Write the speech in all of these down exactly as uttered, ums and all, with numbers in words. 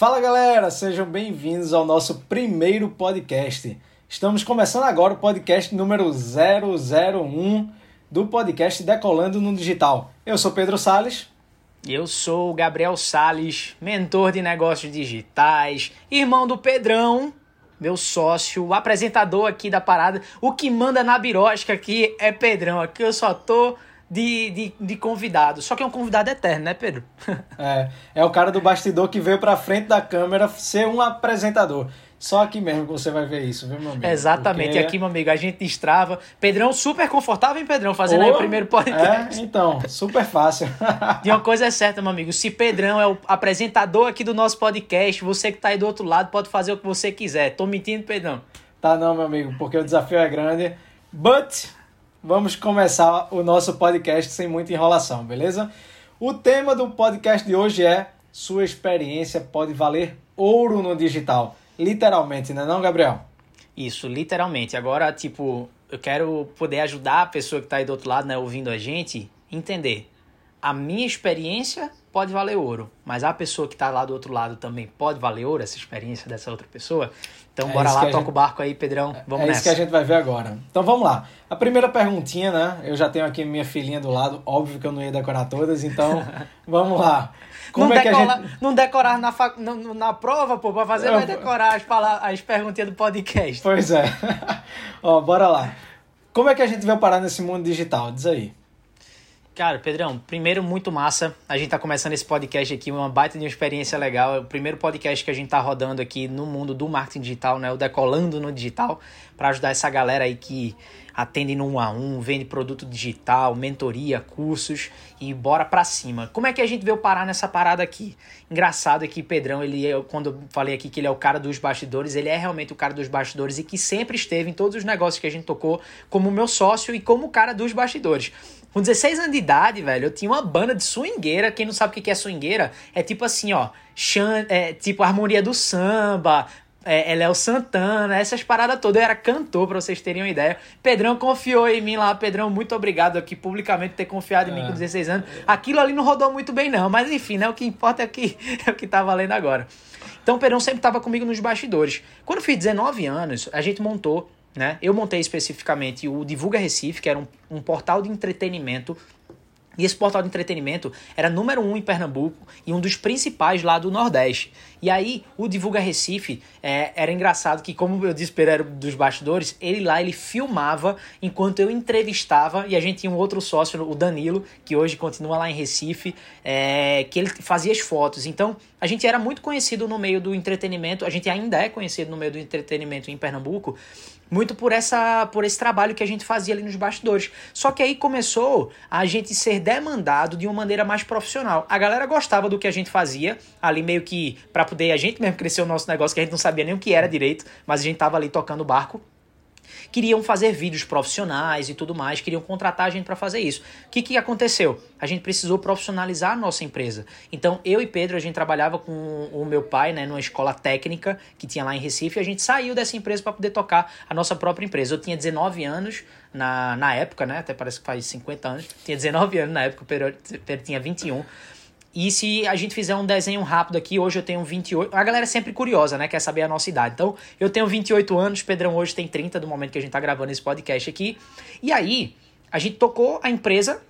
Fala galera, sejam bem-vindos ao nosso primeiro podcast. Estamos começando agora o podcast número zero zero um do podcast Decolando no Digital. Eu sou Pedro Salles. Eu sou o Gabriel Salles, mentor de negócios digitais, irmão do Pedrão, meu sócio, apresentador aqui da parada. O que manda na birosca aqui é Pedrão, aqui eu só tô... De, de, de convidado. Só que é um convidado eterno, né, Pedro? é, é o cara do bastidor que veio pra frente da câmera ser um apresentador. Só aqui mesmo que você vai ver isso, viu, meu amigo? Exatamente. Porque... aqui, meu amigo, a gente destrava. Pedrão, super confortável, hein, Pedrão? Fazendo oh, aí o primeiro podcast. É, então, super fácil. E uma coisa é certa, meu amigo. Se Pedrão é o apresentador aqui do nosso podcast, você que tá aí do outro lado pode fazer o que você quiser. Tô mentindo, Pedrão? Tá não, meu amigo, porque o desafio é grande. But... vamos começar o nosso podcast sem muita enrolação, beleza? O tema do podcast de hoje é: sua experiência pode valer ouro no digital. Literalmente, não é não, Gabriel? Isso, literalmente. Agora, tipo, eu quero poder ajudar a pessoa que está aí do outro lado, né, ouvindo a gente, entender. A minha experiência pode valer ouro, mas a pessoa que está lá do outro lado também pode valer ouro, essa experiência dessa outra pessoa? Então, é bora lá, toca gente... o barco aí, Pedrão. Vamos é nessa. É isso que a gente vai ver agora. Então, vamos lá. A primeira perguntinha, né? Eu já tenho aqui minha filhinha do lado. Óbvio que eu não ia decorar todas, então vamos lá. Como não, é decola... que a gente... não decorar na, fac... na, na prova, pô, pra fazer, eu... vai decorar as, palavras, as perguntinhas do podcast. Pois é. Ó, bora lá. Como é que a gente veio parar nesse mundo digital? Diz aí. Cara, Pedrão, primeiro, muito massa. A gente tá começando esse podcast aqui, uma baita de uma experiência legal. É o primeiro podcast que a gente tá rodando aqui no mundo do marketing digital, né? O Decolando no Digital, para ajudar essa galera aí que atende no um a um, vende produto digital, mentoria, cursos e bora pra cima. Como é que a gente veio parar nessa parada aqui? Engraçado é que Pedrão, ele é, quando eu falei aqui que ele é o cara dos bastidores, ele é realmente o cara dos bastidores e que sempre esteve em todos os negócios que a gente tocou como meu sócio e como o cara dos bastidores. Com dezesseis anos de idade, velho, eu tinha uma banda de swingueira. Quem não sabe o que é swingueira, é tipo assim, ó, chan, é, tipo harmonia do samba, é, é Léo Santana, essas paradas todas. Eu era cantor, pra vocês terem uma ideia. Pedrão confiou em mim lá. Pedrão, muito obrigado aqui publicamente por ter confiado em mim é. com dezesseis anos. Aquilo ali não rodou muito bem, não. Mas enfim, né, o que importa é o que, é o que tá valendo agora. Então o Pedrão sempre tava comigo nos bastidores. Quando eu fiz dezenove anos, a gente montou... né? Eu montei especificamente o Divulga Recife, que era um, um portal de entretenimento. E esse portal de entretenimento era número um em Pernambuco e um dos principais lá do Nordeste. E aí, o Divulga Recife, é, era engraçado que, como eu disse, Pedro era dos bastidores, ele lá, ele filmava enquanto eu entrevistava, e a gente tinha um outro sócio, o Danilo, que hoje continua lá em Recife, é, que ele fazia as fotos. Então, a gente era muito conhecido no meio do entretenimento, a gente ainda é conhecido no meio do entretenimento em Pernambuco, muito por, essa, por esse trabalho que a gente fazia ali nos bastidores. Só que aí começou a gente ser demandado de uma maneira mais profissional. A galera gostava do que a gente fazia, ali meio que para poder a gente mesmo crescer o nosso negócio, que a gente não sabia nem o que era direito, mas a gente tava ali tocando o barco. Queriam fazer vídeos profissionais e tudo mais, queriam contratar a gente para fazer isso. O que, que aconteceu? A gente precisou profissionalizar a nossa empresa. Então, eu e Pedro, a gente trabalhava com o meu pai, né, numa escola técnica que tinha lá em Recife, e a gente saiu dessa empresa para poder tocar a nossa própria empresa. Eu tinha dezenove anos na, na época, né? Até parece que faz cinquenta anos. Tinha dezenove anos na época, o Pedro, Pedro tinha vinte e um. E se a gente fizer um desenho rápido aqui, hoje eu tenho vinte e oito... A galera é sempre curiosa, né? Quer saber a nossa idade. Então, eu tenho vinte e oito anos, Pedrão hoje tem trinta, do momento que a gente tá gravando esse podcast aqui. E aí, a gente tocou a empresa...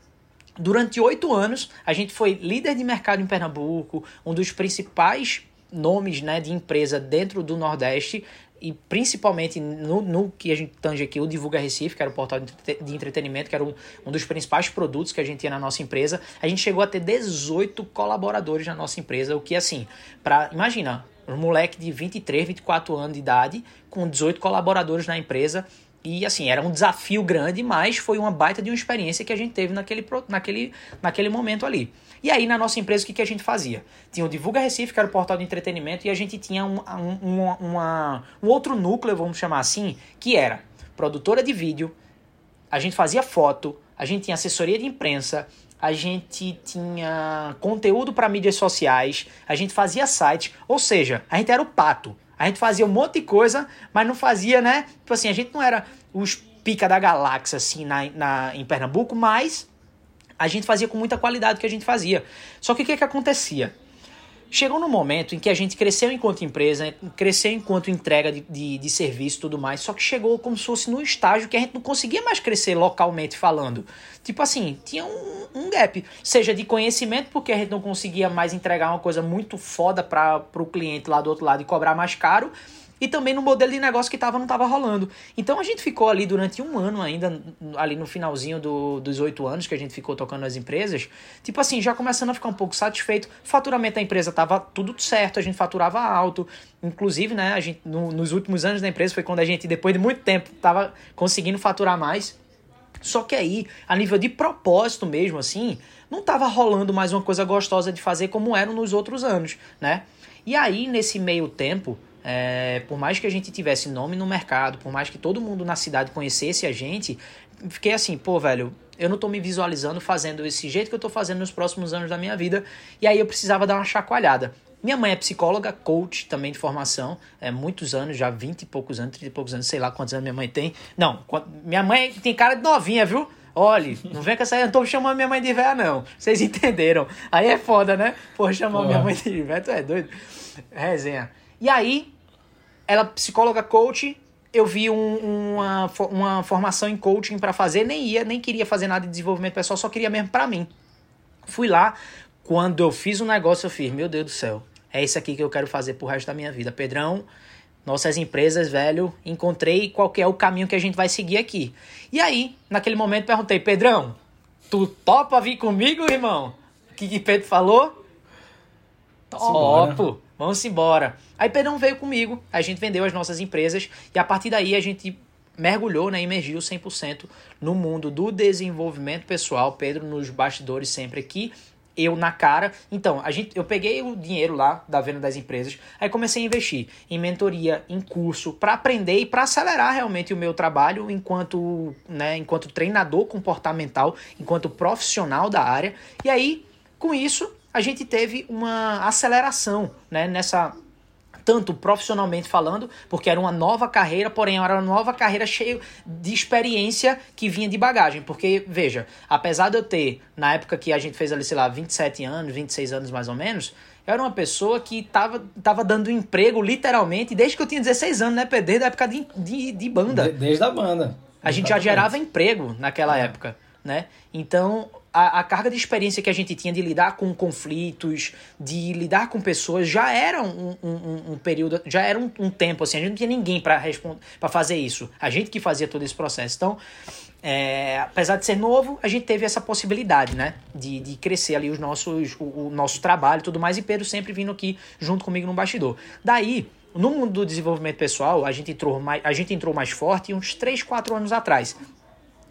Durante oito anos, a gente foi líder de mercado em Pernambuco, um dos principais nomes, né, de empresa dentro do Nordeste... E principalmente no, no que a gente tange aqui, o Divulga Recife, que era o portal de entretenimento, que era um, um dos principais produtos que a gente tinha na nossa empresa. A gente chegou a ter dezoito colaboradores na nossa empresa, o que assim, pra, imagina, um moleque de vinte e três, vinte e quatro anos de idade, com dezoito colaboradores na empresa. E assim, era um desafio grande, mas foi uma baita de uma experiência que a gente teve naquele, naquele, naquele momento ali. E aí na nossa empresa o que, que a gente fazia? Tinha o Divulga Recife, que era o portal de entretenimento, e a gente tinha um, um, uma, um outro núcleo, vamos chamar assim, que era produtora de vídeo, a gente fazia foto, a gente tinha assessoria de imprensa, a gente tinha conteúdo para mídias sociais, a gente fazia site, ou seja, a gente era o pato. A gente fazia um monte de coisa, mas não fazia, né? Tipo assim, a gente não era os pica da galáxia, assim, na, na, em Pernambuco, mas a gente fazia com muita qualidade o que a gente fazia. Só que o que, que acontecia? Chegou num momento em que a gente cresceu enquanto empresa, cresceu enquanto entrega de, de, de serviço e tudo mais, só que chegou como se fosse num estágio que a gente não conseguia mais crescer localmente falando. Tipo assim, tinha um, um gap, seja de conhecimento, porque a gente não conseguia mais entregar uma coisa muito foda para o cliente lá do outro lado e cobrar mais caro, e também no modelo de negócio que tava, não estava rolando. Então a gente ficou ali durante um ano ainda, ali no finalzinho do, dos oito anos que a gente ficou tocando nas empresas, tipo assim, já começando a ficar um pouco satisfeito. Faturamento da empresa estava tudo certo, a gente faturava alto. Inclusive, né, a gente, no, nos últimos anos da empresa foi quando a gente, depois de muito tempo, estava conseguindo faturar mais. Só que aí, a nível de propósito mesmo, assim, não estava rolando mais uma coisa gostosa de fazer como era nos outros anos, né? E aí, nesse meio tempo, é, por mais que a gente tivesse nome no mercado, por mais que todo mundo na cidade conhecesse a gente, fiquei assim, pô, velho, eu não tô me visualizando fazendo esse jeito que eu tô fazendo nos próximos anos da minha vida, e aí eu precisava dar uma chacoalhada. Minha mãe é psicóloga, coach também de formação, é, muitos anos, já vinte e poucos anos, trinta e poucos anos, sei lá quantos anos minha mãe tem. Não, minha mãe tem cara de novinha, viu? Olha, não vem com essa... Eu não tô chamando minha mãe de véia, não. Vocês entenderam. Aí é foda, né? Pô, chamar minha mãe de véia, tu é doido? Resenha. E aí, ela psicóloga, coach... Eu vi um, uma, uma formação em coaching para fazer, nem ia, nem queria fazer nada de desenvolvimento pessoal, só queria mesmo para mim. Fui lá, quando eu fiz um negócio, eu fiz, meu Deus do céu, é isso aqui que eu quero fazer pro resto da minha vida. Pedrão, nossas empresas, velho, encontrei qual que é o caminho que a gente vai seguir aqui. E aí, naquele momento, perguntei, Pedrão, tu topa vir comigo, irmão? O que que Pedro falou? Topo! Vamos embora. Aí Pedrão veio comigo, a gente vendeu as nossas empresas e a partir daí a gente mergulhou, né, emergiu cem por cento no mundo do desenvolvimento pessoal. Pedro nos bastidores sempre aqui, eu na cara. Então, a gente, eu peguei o dinheiro lá da venda das empresas, aí comecei a investir em mentoria, em curso, para aprender e para acelerar realmente o meu trabalho enquanto, né, enquanto treinador comportamental, enquanto profissional da área. E aí, com isso... a gente teve uma aceleração, né, nessa, tanto profissionalmente falando, porque era uma nova carreira, porém era uma nova carreira cheia de experiência que vinha de bagagem, porque, veja, apesar de eu ter, na época que a gente fez ali, sei lá, vinte e sete anos, vinte e seis anos mais ou menos, eu era uma pessoa que tava, tava dando emprego literalmente desde que eu tinha dezesseis anos, né, P D? Desde a época de, de, de banda. De, desde a banda. A gente já gerava emprego naquela é. época, né, então... A, a carga de experiência que a gente tinha de lidar com conflitos, de lidar com pessoas, já era um, um, um, um período, já era um, um tempo, assim, a gente não tinha ninguém para responder, para fazer isso. A gente que fazia todo esse processo. Então, é, apesar de ser novo, a gente teve essa possibilidade, né, de, de crescer ali os nossos, o, o nosso trabalho e tudo mais, e Pedro sempre vindo aqui junto comigo no bastidor. Daí, no mundo do desenvolvimento pessoal, a gente entrou mais, a gente entrou mais forte uns três, quatro anos atrás,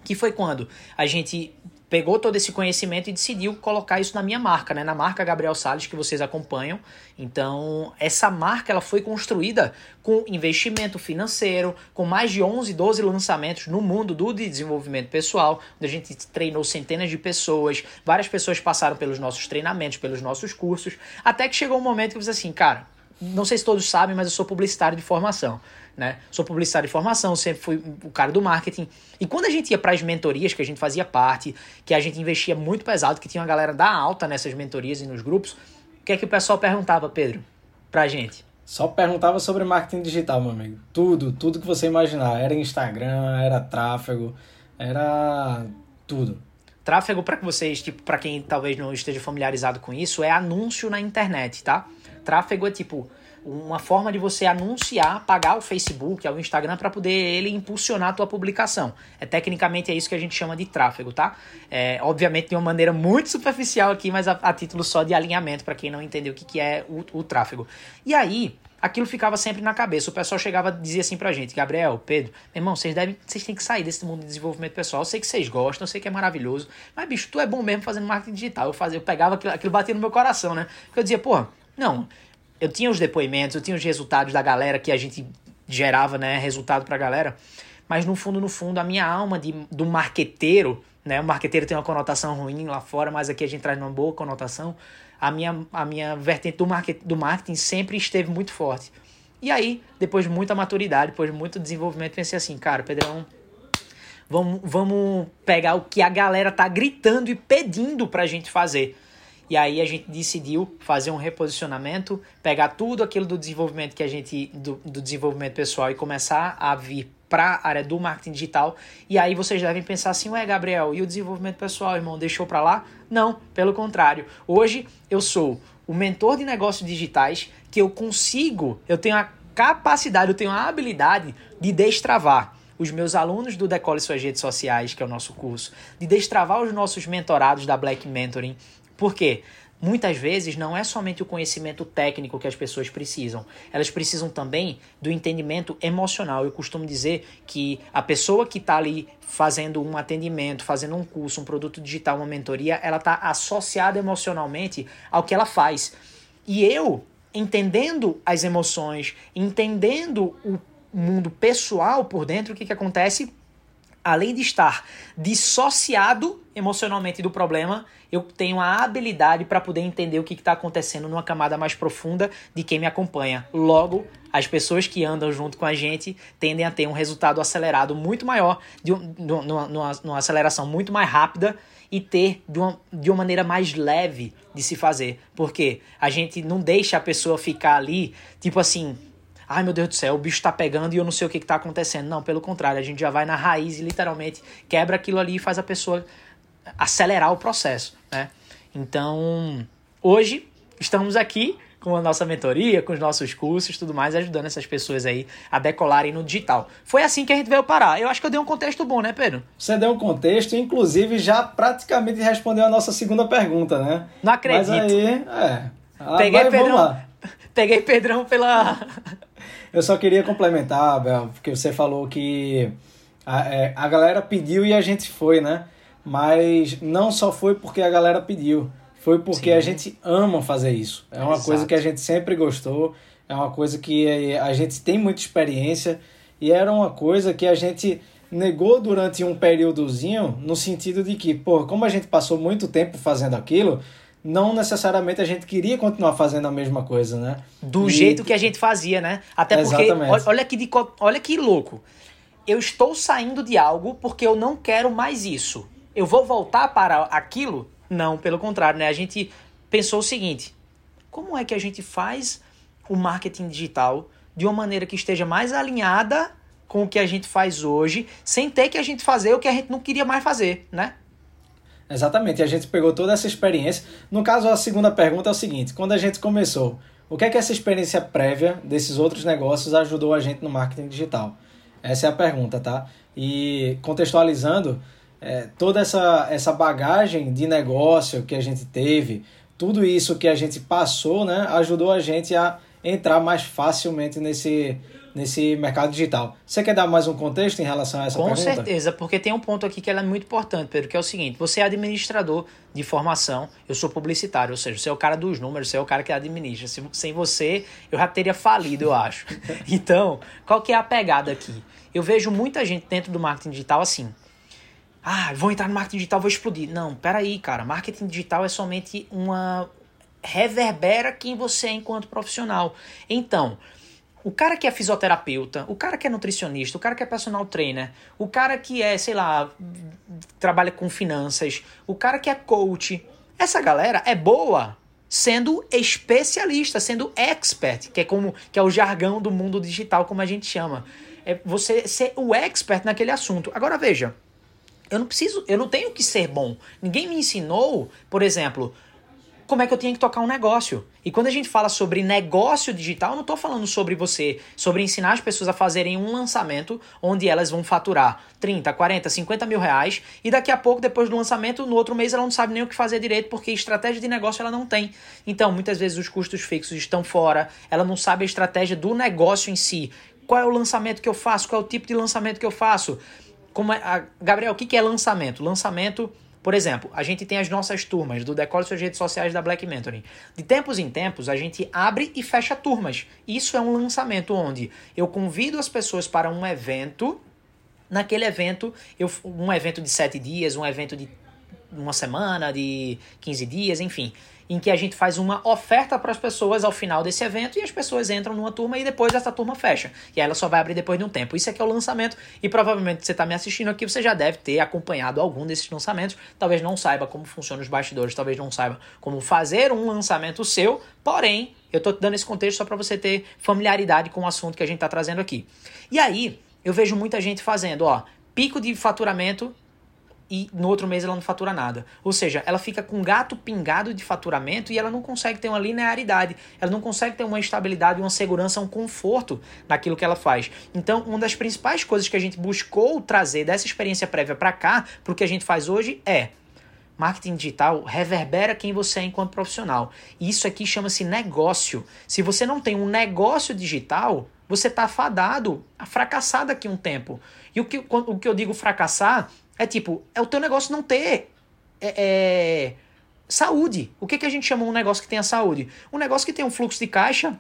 que foi quando a gente... pegou todo esse conhecimento e decidiu colocar isso na minha marca, né? Na marca Gabriel Salles, que vocês acompanham. Então, essa marca ela foi construída com investimento financeiro, com mais de onze, doze lançamentos no mundo do desenvolvimento pessoal, onde a gente treinou centenas de pessoas, várias pessoas passaram pelos nossos treinamentos, pelos nossos cursos, até que chegou um momento que eu disse assim, cara, não sei se todos sabem, mas eu sou publicitário de formação. Né? Sou publicitário de formação, sempre fui o cara do marketing. E quando a gente ia para as mentorias que a gente fazia parte, que a gente investia muito pesado, que tinha uma galera da alta nessas mentorias e nos grupos, o que é que o pessoal perguntava, Pedro, pra gente? Só perguntava sobre marketing digital, meu amigo. Tudo, tudo que você imaginar. Era Instagram, era tráfego, era tudo. Tráfego, para vocês, tipo, para quem talvez não esteja familiarizado com isso, é anúncio na internet, tá? Tráfego é tipo... uma forma de você anunciar, pagar o Facebook, o Instagram, para poder ele impulsionar a tua publicação. É, tecnicamente é isso que a gente chama de tráfego, tá? É, obviamente de uma maneira muito superficial aqui, mas a, a título só de alinhamento, para quem não entendeu o que, que é o, o tráfego. E aí, aquilo ficava sempre na cabeça. O pessoal chegava e dizia assim pra gente, Gabriel, Pedro, meu irmão, vocês devem, vocês têm que sair desse mundo de desenvolvimento pessoal. Eu sei que vocês gostam, eu sei que é maravilhoso, mas bicho, tu é bom mesmo fazendo marketing digital. Eu, fazia, eu pegava aquilo, aquilo batia no meu coração, né? Porque eu dizia, porra, não... eu tinha os depoimentos, eu tinha os resultados da galera que a gente gerava, né, resultado pra galera, mas no fundo, no fundo, a minha alma de, do marqueteiro, né, o marqueteiro tem uma conotação ruim lá fora, mas aqui a gente traz uma boa conotação, a minha, a minha vertente do, market, do marketing sempre esteve muito forte. E aí, depois de muita maturidade, depois de muito desenvolvimento, pensei assim, cara, Pedrão, vamos, vamos pegar o que a galera tá gritando e pedindo pra gente fazer. E aí a gente decidiu fazer um reposicionamento, pegar tudo aquilo do desenvolvimento que a gente do, do desenvolvimento pessoal e começar a vir para a área do marketing digital. E aí vocês devem pensar assim, ué, Gabriel, e o desenvolvimento pessoal, irmão, deixou para lá? Não, pelo contrário. Hoje eu sou o mentor de negócios digitais que eu consigo, eu tenho a capacidade, eu tenho a habilidade de destravar os meus alunos do Decola Suas Redes Sociais, que é o nosso curso, de destravar os nossos mentorados da Black Mentoring. Por quê? Muitas vezes não é somente o conhecimento técnico que as pessoas precisam, elas precisam também do entendimento emocional. Eu costumo dizer que a pessoa que está ali fazendo um atendimento, fazendo um curso, um produto digital, uma mentoria, ela está associada emocionalmente ao que ela faz. E eu, entendendo as emoções, entendendo o mundo pessoal por dentro, o que que acontece? Além de estar dissociado emocionalmente do problema, eu tenho a habilidade para poder entender o que está acontecendo numa camada mais profunda de quem me acompanha. Logo, as pessoas que andam junto com a gente tendem a ter um resultado acelerado muito maior, de um, numa, numa, numa aceleração muito mais rápida e ter de uma, de uma maneira mais leve de se fazer. Porque a gente não deixa a pessoa ficar ali, tipo assim... Ai, meu Deus do céu, o bicho tá pegando e eu não sei o que que tá acontecendo. Não, pelo contrário, a gente já vai na raiz e literalmente quebra aquilo ali e faz a pessoa acelerar o processo, né? Então, hoje estamos aqui com a nossa mentoria, com os nossos cursos e tudo mais, ajudando essas pessoas aí a decolarem no digital. Foi assim que a gente veio parar. Eu acho que eu dei um contexto bom, né, Pedro? Você deu um contexto, inclusive já praticamente respondeu a nossa segunda pergunta, né? Não acredito. Mas aí, é... Ah, Peguei, vai, Pedrão, lá. Peguei Pedrão pela... Eu só queria complementar, Bel, porque você falou que a, é, a galera pediu e a gente foi, né? Mas não só foi porque a galera pediu, foi porque Sim. a gente ama fazer isso. É uma Exato. Coisa que a gente sempre gostou, é uma coisa que a gente tem muita experiência e era uma coisa que a gente negou durante um períodozinho no sentido de que, pô, como a gente passou muito tempo fazendo aquilo... não necessariamente a gente queria continuar fazendo a mesma coisa, né? Do e... jeito que a gente fazia, né? Até porque, Exatamente. olha que, olha que louco, eu estou saindo de algo porque eu não quero mais isso. Eu vou voltar para aquilo? Não, pelo contrário, né? A gente pensou o seguinte, como é que a gente faz o marketing digital de uma maneira que esteja mais alinhada com o que a gente faz hoje, sem ter que a gente fazer o que a gente não queria mais fazer, né? Exatamente, e a gente pegou toda essa experiência. No caso, a segunda pergunta é o seguinte, quando a gente começou, o que é que essa experiência prévia desses outros negócios ajudou a gente no marketing digital? Essa é a pergunta, tá? E contextualizando, é, toda essa, essa bagagem de negócio que a gente teve, tudo isso que a gente passou, né, ajudou a gente a entrar mais facilmente nesse... nesse mercado digital. Você quer dar mais um contexto em relação a essa Com pergunta? Com certeza, porque tem um ponto aqui que ela é muito importante, Pedro, que é o seguinte, você é administrador de formação, eu sou publicitário, ou seja, você é o cara dos números, você é o cara que administra. Sem você, eu já teria falido, eu acho. Então, qual que é a pegada aqui? Eu vejo muita gente dentro do marketing digital assim, ah, vou entrar no marketing digital, vou explodir. Não, peraí, cara, marketing digital é somente uma... reverbera quem você é enquanto profissional. Então... o cara que é fisioterapeuta, o cara que é nutricionista, o cara que é personal trainer, o cara que é, sei lá, trabalha com finanças, o cara que é coach, essa galera é boa sendo especialista, sendo expert, que é, como, que é o jargão do mundo digital, como a gente chama. É você ser o expert naquele assunto. Agora veja, eu não preciso, eu não tenho que ser bom. Ninguém me ensinou, por exemplo... como é que eu tinha que tocar um negócio. E quando a gente fala sobre negócio digital, eu não estou falando sobre você, sobre ensinar as pessoas a fazerem um lançamento onde elas vão faturar trinta, quarenta, cinquenta mil reais e daqui a pouco, depois do lançamento, no outro mês ela não sabe nem o que fazer direito porque estratégia de negócio ela não tem. Então, muitas vezes os custos fixos estão fora, ela não sabe a estratégia do negócio em si. Qual é o lançamento que eu faço? Qual é o tipo de lançamento que eu faço? Como é, a, Gabriel, o que, que é lançamento? Lançamento... Por exemplo, a gente tem as nossas turmas do Decola Suas Redes Sociais da Black Mentoring. De tempos em tempos, a gente abre e fecha turmas. Isso é um lançamento onde eu convido as pessoas para um evento. Naquele evento, eu, um evento de sete dias, um evento de uma semana, de quinze dias, enfim. em que a gente faz uma oferta para as pessoas ao final desse evento e as pessoas entram numa turma e depois essa turma fecha. E aí ela só vai abrir depois de um tempo. Isso aqui é o lançamento e provavelmente você está me assistindo aqui, você já deve ter acompanhado algum desses lançamentos. Talvez não saiba como funciona os bastidores, talvez não saiba como fazer um lançamento seu, porém, eu estou te dando esse contexto só para você ter familiaridade com o assunto que a gente está trazendo aqui. E aí, eu vejo muita gente fazendo, ó, pico de faturamento e no outro mês ela não fatura nada. Ou seja, ela fica com gato pingado de faturamento e ela não consegue ter uma linearidade, ela não consegue ter uma estabilidade, uma segurança, um conforto naquilo que ela faz. Então, uma das principais coisas que a gente buscou trazer dessa experiência prévia para cá, para o que a gente faz hoje é... Marketing digital reverbera quem você é enquanto profissional. E isso aqui chama-se negócio. Se você não tem um negócio digital, você está fadado a fracassar daqui a um tempo. E o que, o que eu digo fracassar é tipo, é o teu negócio não ter é, é, saúde. O que, que a gente chama um negócio que tenha saúde? Um negócio que tem um fluxo de caixa,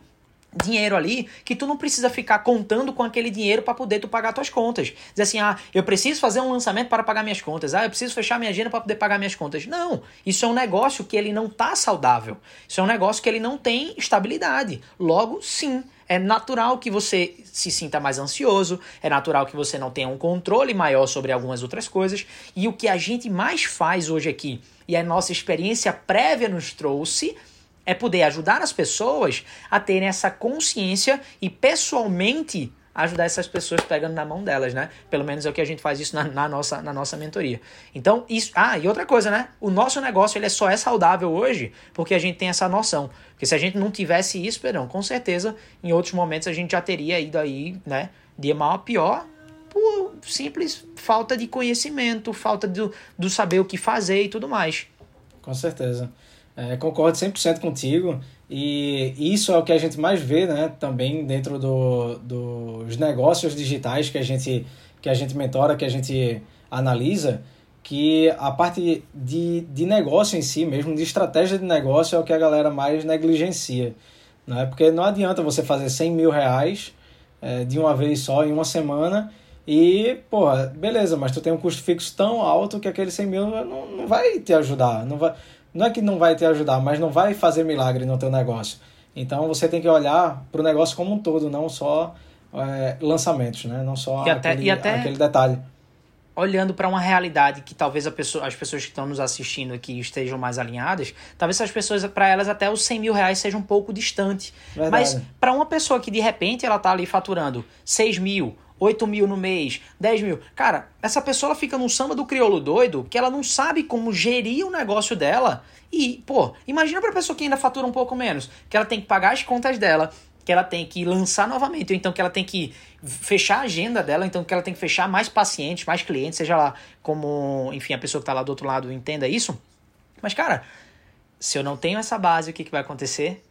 dinheiro ali, que tu não precisa ficar contando com aquele dinheiro para poder tu pagar tuas contas. Diz assim, ah, eu preciso fazer um lançamento para pagar minhas contas, ah, eu preciso fechar minha agenda para poder pagar minhas contas. Não, isso é um negócio que ele não está saudável, isso é um negócio que ele não tem estabilidade. Logo, sim, é natural que você se sinta mais ansioso, é natural que você não tenha um controle maior sobre algumas outras coisas, e o que a gente mais faz hoje aqui, e a nossa experiência prévia nos trouxe, é poder ajudar as pessoas a terem essa consciência e pessoalmente ajudar essas pessoas pegando na mão delas, né? Pelo menos é o que a gente faz isso na, na, nossa, na nossa mentoria. Então, isso... Ah, e outra coisa, né? O nosso negócio, ele só é saudável hoje porque a gente tem essa noção. Porque se a gente não tivesse isso, Pedrão, com certeza, em outros momentos a gente já teria ido aí, né? De mal a pior... por simples falta de conhecimento, falta do, do saber o que fazer e tudo mais. Com certeza. É, concordo cem por cento contigo, e isso é o que a gente mais vê, né, também dentro do, dos negócios digitais que a gente, que a gente mentora, que a gente analisa, que a parte de, de negócio em si mesmo, de estratégia de negócio, é o que a galera mais negligencia, né? Porque não adianta você fazer cem mil reais é, de uma vez só em uma semana e, porra, beleza, mas tu tem um custo fixo tão alto que aquele cem mil não, não vai te ajudar, não vai... Não é que não vai te ajudar, mas não vai fazer milagre no teu negócio. Então, você tem que olhar para o negócio como um todo, não só é, lançamentos, né? Não só e até, aquele, e até aquele detalhe. Olhando para uma realidade que talvez a pessoa, as pessoas que estão nos assistindo aqui estejam mais alinhadas, talvez as pessoas, para elas, até os cem mil reais seja um pouco distante. Verdade. Mas para uma pessoa que, de repente, ela está ali faturando seis mil, oito mil no mês, dez mil. Cara, essa pessoa ela fica num samba do crioulo doido que ela não sabe como gerir o negócio dela. E, pô, imagina pra pessoa que ainda fatura um pouco menos, que ela tem que pagar as contas dela, que ela tem que lançar novamente, ou então que ela tem que fechar a agenda dela, então que ela tem que fechar mais pacientes, mais clientes, seja lá como, enfim, a pessoa que tá lá do outro lado entenda isso. Mas, cara, se eu não tenho essa base, o que, que vai acontecer?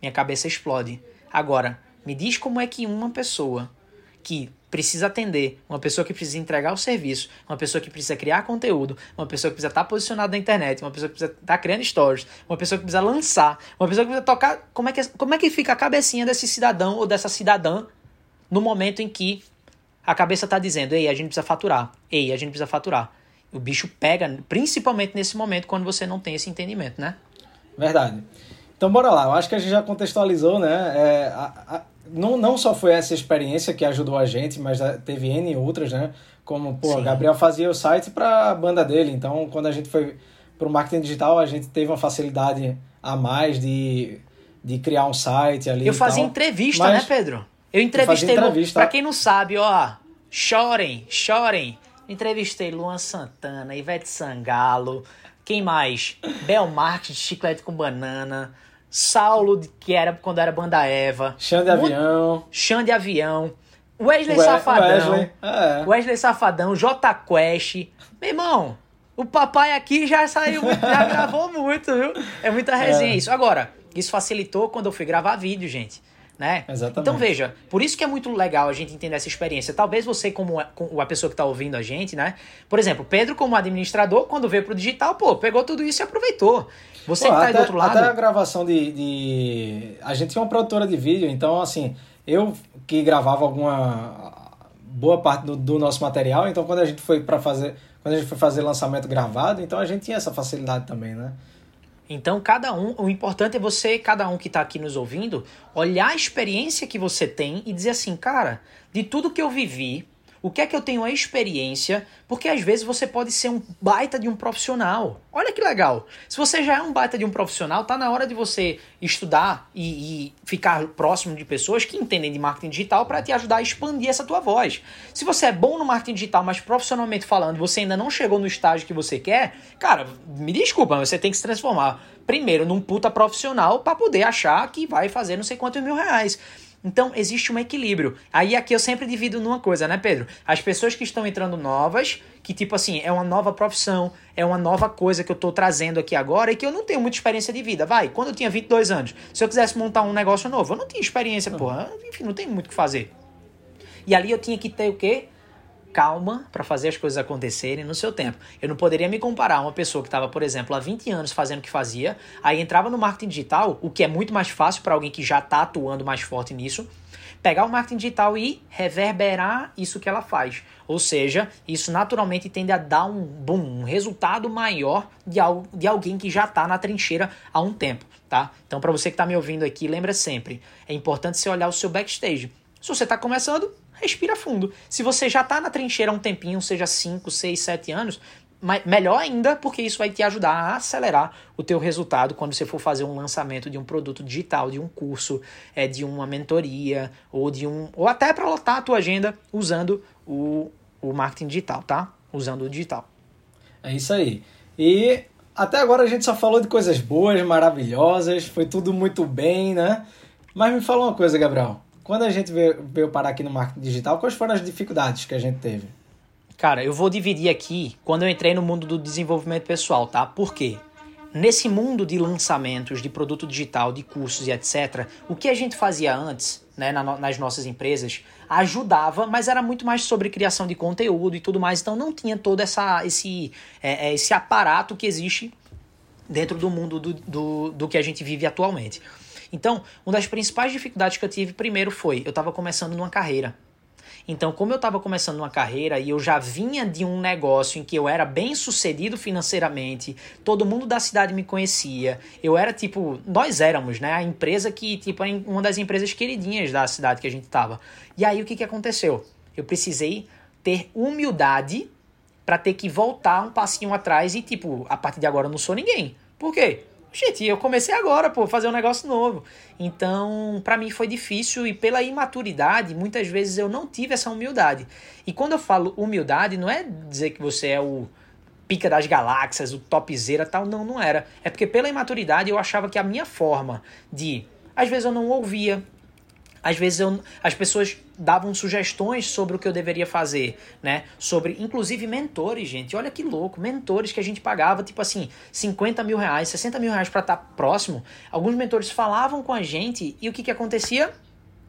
Minha cabeça explode. Agora, me diz como é que uma pessoa... que precisa atender, uma pessoa que precisa entregar o serviço, uma pessoa que precisa criar conteúdo, uma pessoa que precisa estar posicionada na internet, uma pessoa que precisa estar criando stories, uma pessoa que precisa lançar, uma pessoa que precisa tocar... Como é que, como é que fica a cabecinha desse cidadão ou dessa cidadã no momento em que a cabeça está dizendo, ei, a gente precisa faturar, ei, a gente precisa faturar. O bicho pega, principalmente nesse momento, quando você não tem esse entendimento, né? Verdade. Então, bora lá. Eu acho que a gente já contextualizou, né? É, a, a, não, não só foi essa experiência que ajudou a gente, mas teve N outras, né? Como, pô, o Gabriel fazia o site para a banda dele. Então, quando a gente foi para o marketing digital, a gente teve uma facilidade a mais de, de criar um site ali. Eu fazia tal. entrevista, mas, né, Pedro? Eu entrevistei... Entrevista. Para quem não sabe, ó, chorem, chorem. Entrevistei Luan Santana, Ivete Sangalo... Quem mais? Belmart de chiclete com banana. Saulo, que era quando era Banda Eva. Xande Avião. Xande Avião. Wesley We- Safadão. Wesley, é. Wesley Safadão. J-quest. Meu irmão, o papai aqui já saiu muito, já gravou muito, viu? É muita resenha é. Isso. Agora, isso facilitou quando eu fui gravar vídeo, gente. Né? Exatamente. Então veja, por isso que é muito legal a gente entender essa experiência. Talvez você, como a, como a pessoa que está ouvindo a gente, né? Por exemplo, Pedro, como administrador, quando veio pro digital, pô, pegou tudo isso e aproveitou. Você pô, que está aí do outro lado. Até a gravação de, de. A gente tinha uma produtora de vídeo, então assim, eu que gravava alguma boa parte do, do nosso material, então quando a gente foi para fazer. Quando a gente foi fazer lançamento gravado, então a gente tinha essa facilidade também, né? Então, cada um, o importante é você, cada um que está aqui nos ouvindo, olhar a experiência que você tem e dizer assim, cara, de tudo que eu vivi, o que é que eu tenho a experiência? Porque às vezes você pode ser um baita de um profissional. Olha que legal. Se você já é um baita de um profissional, tá na hora de você estudar e, e ficar próximo de pessoas que entendem de marketing digital para te ajudar a expandir essa tua voz. Se você é bom no marketing digital, mas profissionalmente falando, você ainda não chegou no estágio que você quer, cara, me desculpa, mas você tem que se transformar primeiro num puta profissional para poder achar que vai fazer não sei quantos mil reais. Então, existe um equilíbrio. Aí, aqui eu sempre divido numa coisa, né, Pedro? As pessoas que estão entrando novas, que tipo assim, é uma nova profissão, é uma nova coisa que eu tô trazendo aqui agora e que eu não tenho muita experiência de vida. Vai, quando eu tinha vinte e dois anos, se eu quisesse montar um negócio novo, eu não tinha experiência, porra. Enfim, não tem muito o que fazer. E ali eu tinha que ter o quê? Calma para fazer as coisas acontecerem no seu tempo. Eu não poderia me comparar a uma pessoa que estava, por exemplo, há vinte anos fazendo o que fazia, aí entrava no marketing digital, o que é muito mais fácil para alguém que já está atuando mais forte nisso, pegar o marketing digital e reverberar isso que ela faz. Ou seja, isso naturalmente tende a dar um boom, um resultado maior de, algo, de alguém que já está na trincheira há um tempo, tá? Então, para você que está me ouvindo aqui, lembra sempre, é importante você olhar o seu backstage. Se você está começando, respira fundo. Se você já está na trincheira há um tempinho, seja cinco, seis, sete anos, melhor ainda, porque isso vai te ajudar a acelerar o teu resultado quando você for fazer um lançamento de um produto digital, de um curso, é, de uma mentoria, ou de um ou até para lotar a tua agenda usando o, o marketing digital, tá? Usando o digital. É isso aí. E até agora a gente só falou de coisas boas, maravilhosas, foi tudo muito bem, né? Mas me fala uma coisa, Gabriel. Quando a gente veio, veio parar aqui no marketing digital, quais foram as dificuldades que a gente teve? Cara, eu vou dividir aqui quando eu entrei no mundo do desenvolvimento pessoal, tá? Por quê? Nesse mundo de lançamentos, de produto digital, de cursos e et cetera, o que a gente fazia antes, né, na, nas nossas empresas, ajudava, mas era muito mais sobre criação de conteúdo e tudo mais, então não tinha todo essa, esse, é, esse aparato que existe dentro do mundo do, do, do que a gente vive atualmente. Então, uma das principais dificuldades que eu tive primeiro foi, eu estava começando numa carreira. Então, como eu estava começando numa carreira e eu já vinha de um negócio em que eu era bem sucedido financeiramente, todo mundo da cidade me conhecia, eu era tipo, nós éramos, né, a empresa que, tipo, uma das empresas queridinhas da cidade que a gente estava. E aí, o que, que aconteceu? Eu precisei ter humildade para ter que voltar um passinho atrás e, tipo, a partir de agora eu não sou ninguém. Por quê? Gente, eu comecei agora, pô, fazer um negócio novo. Então, pra mim foi difícil e pela imaturidade, muitas vezes eu não tive essa humildade. E quando eu falo humildade, não é dizer que você é o pica das galáxias, o topzera tal, não, não era. É porque pela imaturidade eu achava que a minha forma de... Às vezes eu não ouvia, às vezes eu, as pessoas davam sugestões sobre o que eu deveria fazer, né? Sobre, inclusive, mentores, gente. Olha que louco, mentores que a gente pagava, tipo assim, cinquenta mil reais, sessenta mil reais pra estar próximo. Alguns mentores falavam com a gente e o que que acontecia?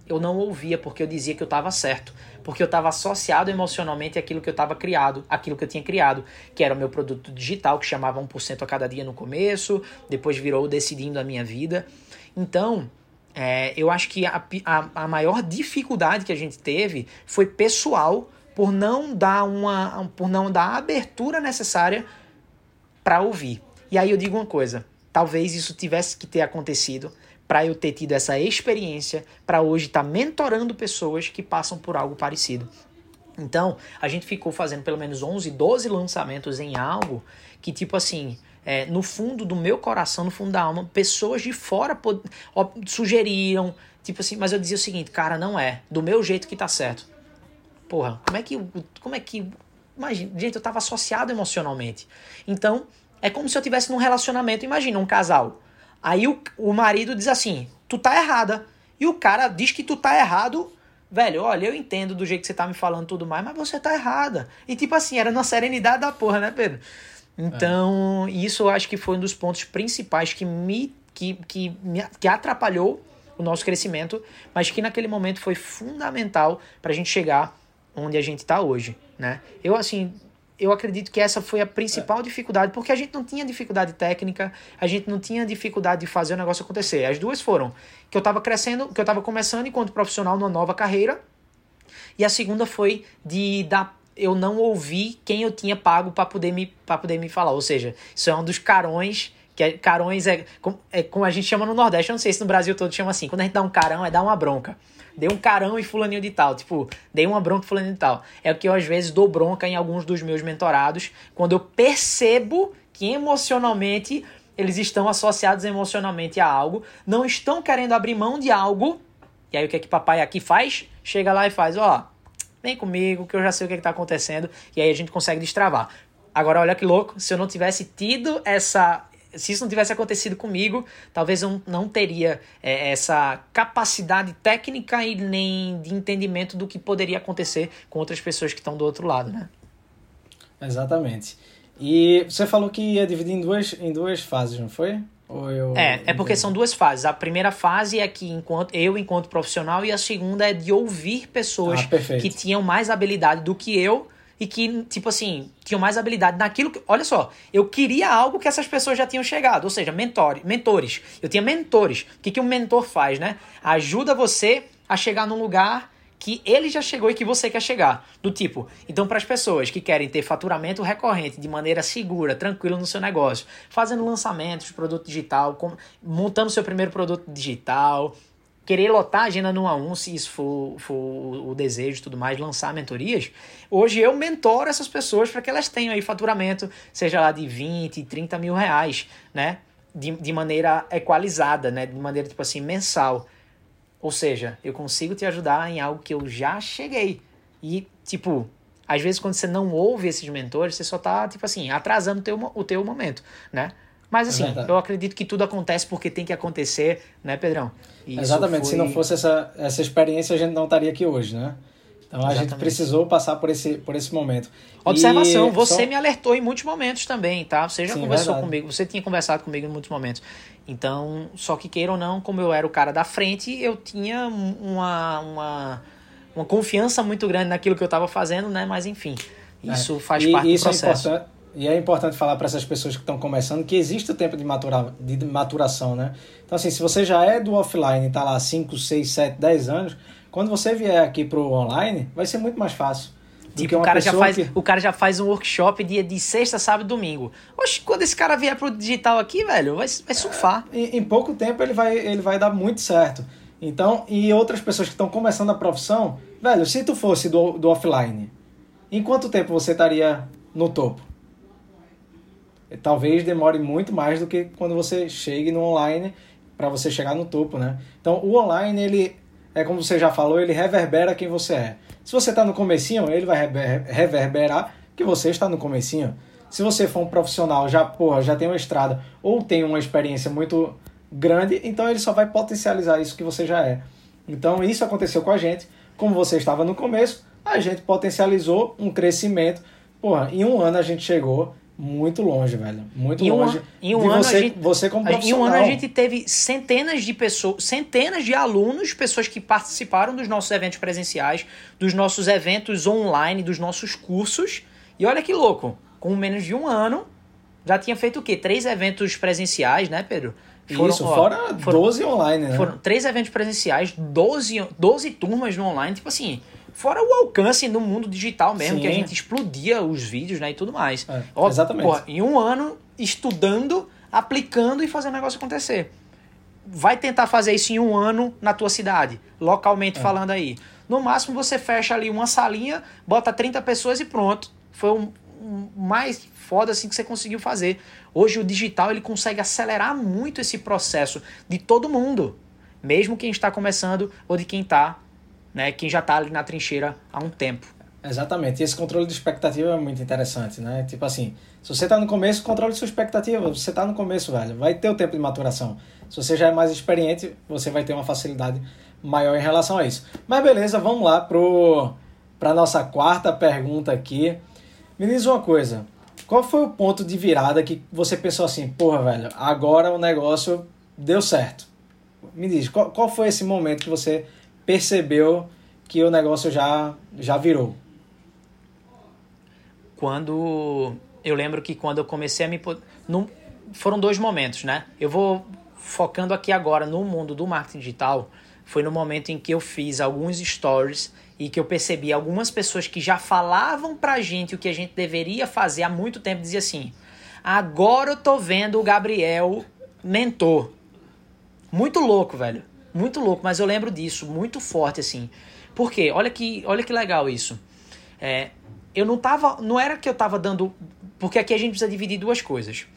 Eu não ouvia porque eu dizia que eu estava certo, porque eu estava associado emocionalmente àquilo que eu estava criado, àquilo que eu tinha criado, que era o meu produto digital, que chamava um por cento a cada dia no começo, depois virou Decidindo a Minha Vida. Então... É, eu acho que a, a, a maior dificuldade que a gente teve foi pessoal por não dar uma, por não dar a abertura necessária para ouvir. E aí eu digo uma coisa, talvez isso tivesse que ter acontecido para eu ter tido essa experiência, para hoje estar tá mentorando pessoas que passam por algo parecido. Então, a gente ficou fazendo pelo menos onze, doze lançamentos em algo que tipo assim... É, no fundo do meu coração, no fundo da alma, pessoas de fora pod... sugeriram, tipo assim, mas eu dizia o seguinte, cara, não é, do meu jeito que tá certo. Porra, como é que, como é que, imagina, gente, eu tava associado emocionalmente. Então, é como se eu tivesse num relacionamento, imagina, um casal. Aí o, o marido diz assim, tu tá errada. E o cara diz que tu tá errado, velho, olha, eu entendo do jeito que você tá me falando e tudo mais, mas você tá errada. E tipo assim, era na serenidade da porra, né, Pedro? Então, isso eu acho que foi um dos pontos principais que me, que, que, que atrapalhou o nosso crescimento, mas que naquele momento foi fundamental para a gente chegar onde a gente está hoje, né? Eu, assim, eu acredito que essa foi a principal dificuldade, porque a gente não tinha dificuldade técnica, a gente não tinha dificuldade de fazer o negócio acontecer. As duas foram que eu estava crescendo, que eu estava começando enquanto profissional numa nova carreira, e a segunda foi de dar... eu não ouvi quem eu tinha pago para poder, me, para poder me falar. Ou seja, isso é um dos carões que é, carões é, é como a gente chama no Nordeste, eu não sei se no Brasil todo chama assim, quando a gente dá um carão é dar uma bronca, dei um carão e fulaninho de tal, tipo, dei uma bronca e fulaninho de tal, é o que eu às vezes dou bronca em alguns dos meus mentorados, quando eu percebo que emocionalmente eles estão associados emocionalmente a algo, não estão querendo abrir mão de algo, e aí o que é que papai aqui faz? Chega lá e faz, ó, vem comigo que eu já sei o que é que tá acontecendo, e aí a gente consegue destravar. Agora, olha que louco, se eu não tivesse tido essa... Se isso não tivesse acontecido comigo, talvez eu não teria é, essa capacidade técnica e nem de entendimento do que poderia acontecer com outras pessoas que estão do outro lado, né? Exatamente. E você falou que ia dividir em duas, em duas fases, não foi? Ou eu... É, é porque são duas fases. A primeira fase é que enquanto, eu enquanto profissional e a segunda é de ouvir pessoas ah, perfeito. Que tinham mais habilidade do que eu e que, tipo assim, tinham mais habilidade naquilo que... Olha só, eu queria algo que essas pessoas já tinham chegado, ou seja, mentor, mentores. Eu tinha mentores. O que, que um mentor faz, né? Ajuda você a chegar num lugar que ele já chegou e que você quer chegar. Do tipo, então para as pessoas que querem ter faturamento recorrente de maneira segura, tranquila no seu negócio, fazendo lançamentos, produto digital, montando seu primeiro produto digital, querer lotar a agenda no A um, se isso for, for o desejo e tudo mais, lançar mentorias, hoje eu mentoro essas pessoas para que elas tenham aí faturamento, seja lá de vinte, trinta mil reais, né? De, de maneira equalizada, né? De maneira, tipo assim, mensal. Ou seja, eu consigo te ajudar em algo que eu já cheguei. E, tipo, às vezes quando você não ouve esses mentores, você só tá, tipo assim, atrasando o teu, o teu momento, né? Mas, assim, é eu acredito que tudo acontece porque tem que acontecer, né, Pedrão? Isso Exatamente. Foi... Se não fosse essa, essa experiência, a gente não estaria aqui hoje, né? Então, Exatamente. A gente precisou passar por esse, por esse momento. Observação, e... você só... me alertou em muitos momentos também, tá? Você já Sim, conversou verdade. comigo, você tinha conversado comigo em muitos momentos. Então, só que queira ou não, como eu era o cara da frente, eu tinha uma, uma, uma confiança muito grande naquilo que eu estava fazendo, né? Mas, enfim, isso é. faz e, parte isso do processo. É importante... E é importante falar para essas pessoas que estão começando que existe o tempo de, matura, de maturação, né? Então, assim, se você já é do offline e está lá cinco, seis, sete, dez anos, quando você vier aqui para o online, vai ser muito mais fácil. Tipo, o cara, já faz, que... o cara já faz um workshop de, de sexta, sábado e domingo. Oxe, quando esse cara vier para o digital aqui, velho, vai, vai surfar. É, em, em pouco tempo ele vai, ele vai dar muito certo. Então, e outras pessoas que estão começando a profissão, velho, se tu fosse do, do offline, em quanto tempo você estaria no topo? Talvez demore muito mais do que quando você chegue no online para você chegar no topo, né? Então, o online, ele é como você já falou, ele reverbera quem você é. Se você está no comecinho, ele vai reverberar que você está no comecinho. Se você for um profissional, já, porra, já tem uma estrada ou tem uma experiência muito grande, então ele só vai potencializar isso que você já é. Então, isso aconteceu com a gente. Como você estava no começo, a gente potencializou um crescimento. Porra, em um ano a gente chegou... Muito longe, velho. Muito em um, longe. Em um, de ano você, a gente, você como profissional. Em um ano a gente teve centenas de pessoas, centenas de alunos, pessoas que participaram dos nossos eventos presenciais, dos nossos eventos online, dos nossos cursos. E olha que louco, com menos de um ano, já tinha feito o quê? Três eventos presenciais, né, Pedro? Foram, Isso, ó, fora doze online, né? Foram três eventos presenciais, doze, doze turmas no online, tipo assim... Fora o alcance no mundo digital mesmo, Sim. que a gente explodia os vídeos, né, e tudo mais. É, Ó, exatamente. Porra, em um ano, estudando, aplicando e fazendo o negócio acontecer. Vai tentar fazer isso em um ano na tua cidade, localmente é. falando aí. No máximo, você fecha ali uma salinha, bota trinta pessoas e pronto. Foi o mais foda assim que você conseguiu fazer. Hoje o digital ele consegue acelerar muito esse processo de todo mundo. Mesmo quem está começando ou de quem está... Né, quem já está ali na trincheira há um tempo. Exatamente. E esse controle de expectativa é muito interessante, né? Tipo assim, se você está no começo, controle sua expectativa. Você está no começo, velho. Vai ter o tempo de maturação. Se você já é mais experiente, você vai ter uma facilidade maior em relação a isso. Mas beleza, vamos lá para a nossa quarta pergunta aqui. Me diz uma coisa. Qual foi o ponto de virada que você pensou assim, porra, velho, agora o negócio deu certo? Me diz, qual, qual foi esse momento que você... percebeu que o negócio já, já virou? Quando... Eu lembro que quando eu comecei a me... Não, foram dois momentos, né? Eu vou focando aqui agora no mundo do marketing digital. Foi no momento em que eu fiz alguns stories e que eu percebi algumas pessoas que já falavam pra gente o que a gente deveria fazer há muito tempo, dizia assim, Agora eu tô vendo o Gabriel mentor. Muito louco, velho. Muito louco, mas eu lembro disso, muito forte, assim. Por quê? Olha que, olha que legal isso. É, eu não tava... Não era que eu tava dando... Porque aqui a gente precisa dividir duas coisas.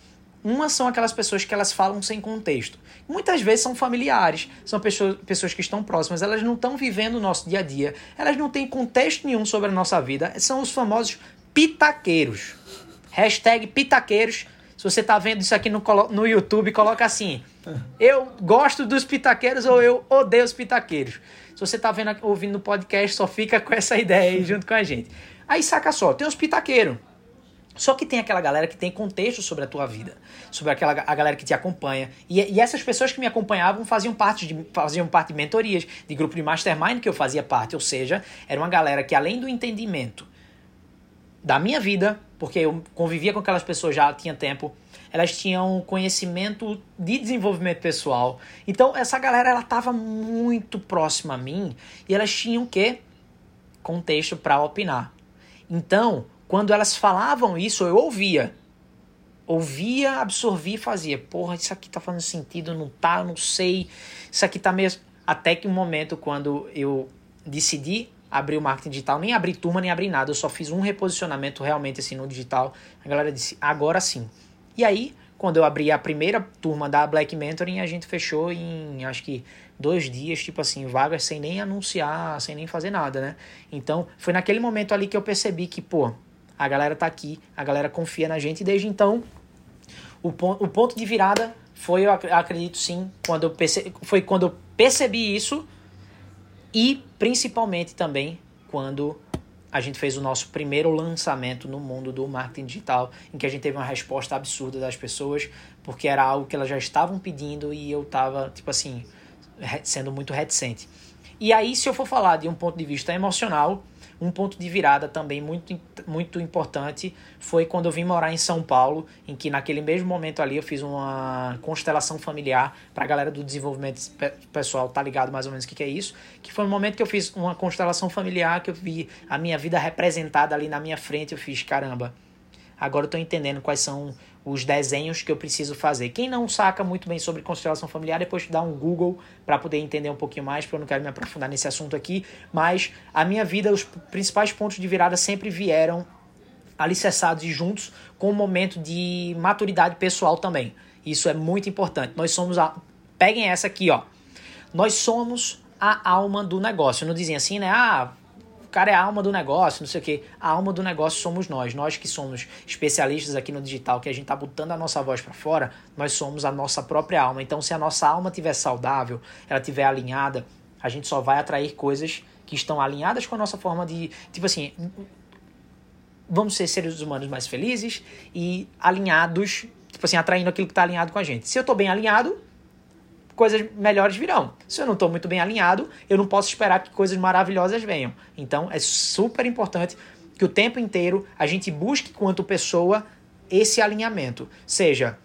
Uma são aquelas pessoas que elas falam sem contexto. Muitas vezes são familiares, são pessoas, pessoas que estão próximas, elas não estão vivendo o nosso dia a dia, elas não têm contexto nenhum sobre a nossa vida, são os famosos pitaqueiros. Hashtag pitaqueiros. Se você tá vendo isso aqui no, no YouTube, coloca assim, eu gosto dos pitaqueiros ou eu odeio os pitaqueiros. Se você tá vendo, ouvindo o podcast, só fica com essa ideia aí junto com a gente. Aí saca só, tem os pitaqueiros. Só que tem aquela galera que tem contexto sobre a tua vida, sobre aquela, a galera que te acompanha. E, e essas pessoas que me acompanhavam faziam parte, de, faziam parte de mentorias, de grupo de mastermind que eu fazia parte. Ou seja, era uma galera que além do entendimento da minha vida, porque eu convivia com aquelas pessoas já tinha tempo, elas tinham conhecimento de desenvolvimento pessoal. Então essa galera ela estava muito próxima a mim e elas tinham o quê? Contexto para opinar. Então... Quando elas falavam isso, eu ouvia. Ouvia, absorvia e fazia. Porra, isso aqui tá fazendo sentido, não tá, não sei. Isso aqui tá mesmo... Até que um momento, quando eu decidi abrir o marketing digital, nem abri turma, nem abri nada, eu só fiz um reposicionamento realmente assim no digital. A galera disse, agora sim. E aí, quando eu abri a primeira turma da Black Mentoring, a gente fechou em, acho que, dois dias, tipo assim, vagas sem nem anunciar, sem nem fazer nada, né? Então, foi naquele momento ali que eu percebi que, pô... A galera tá aqui, a galera confia na gente. E desde então, o, pon- o ponto de virada foi, eu ac- acredito sim, quando eu perce- foi quando eu percebi isso e principalmente também quando a gente fez o nosso primeiro lançamento no mundo do marketing digital, em que a gente teve uma resposta absurda das pessoas, porque era algo que elas já estavam pedindo e eu tava, tipo assim, sendo muito reticente. E aí, se eu for falar de um ponto de vista emocional... Um ponto de virada também muito, muito importante foi quando eu vim morar em São Paulo, em que naquele mesmo momento ali eu fiz uma constelação familiar para a galera do desenvolvimento pessoal, tá ligado mais ou menos o que, que é isso, que foi um momento que eu fiz uma constelação familiar, que eu vi a minha vida representada ali na minha frente, eu fiz, caramba, agora eu tô entendendo quais são os desenhos que eu preciso fazer. Quem não saca muito bem sobre constelação familiar, depois dá um Google para poder entender um pouquinho mais, porque eu não quero me aprofundar nesse assunto aqui, mas a minha vida, os principais pontos de virada sempre vieram alicerçados e juntos com um momento de maturidade pessoal também. Isso é muito importante. Nós somos a... Peguem essa aqui, ó. Nós somos a alma do negócio. Não dizem assim, né? Ah... O cara é a alma do negócio, não sei o quê. A alma do negócio somos nós. Nós que somos especialistas aqui no digital, que a gente tá botando a nossa voz para fora, nós somos a nossa própria alma. Então, se a nossa alma estiver saudável, ela estiver alinhada, a gente só vai atrair coisas que estão alinhadas com a nossa forma de... Tipo assim, vamos ser seres humanos mais felizes e alinhados, tipo assim, atraindo aquilo que tá alinhado com a gente. Se eu tô bem alinhado... coisas melhores virão. Se eu não estou muito bem alinhado, eu não posso esperar que coisas maravilhosas venham. Então, é super importante que o tempo inteiro a gente busque, quanto pessoa, esse alinhamento. Seja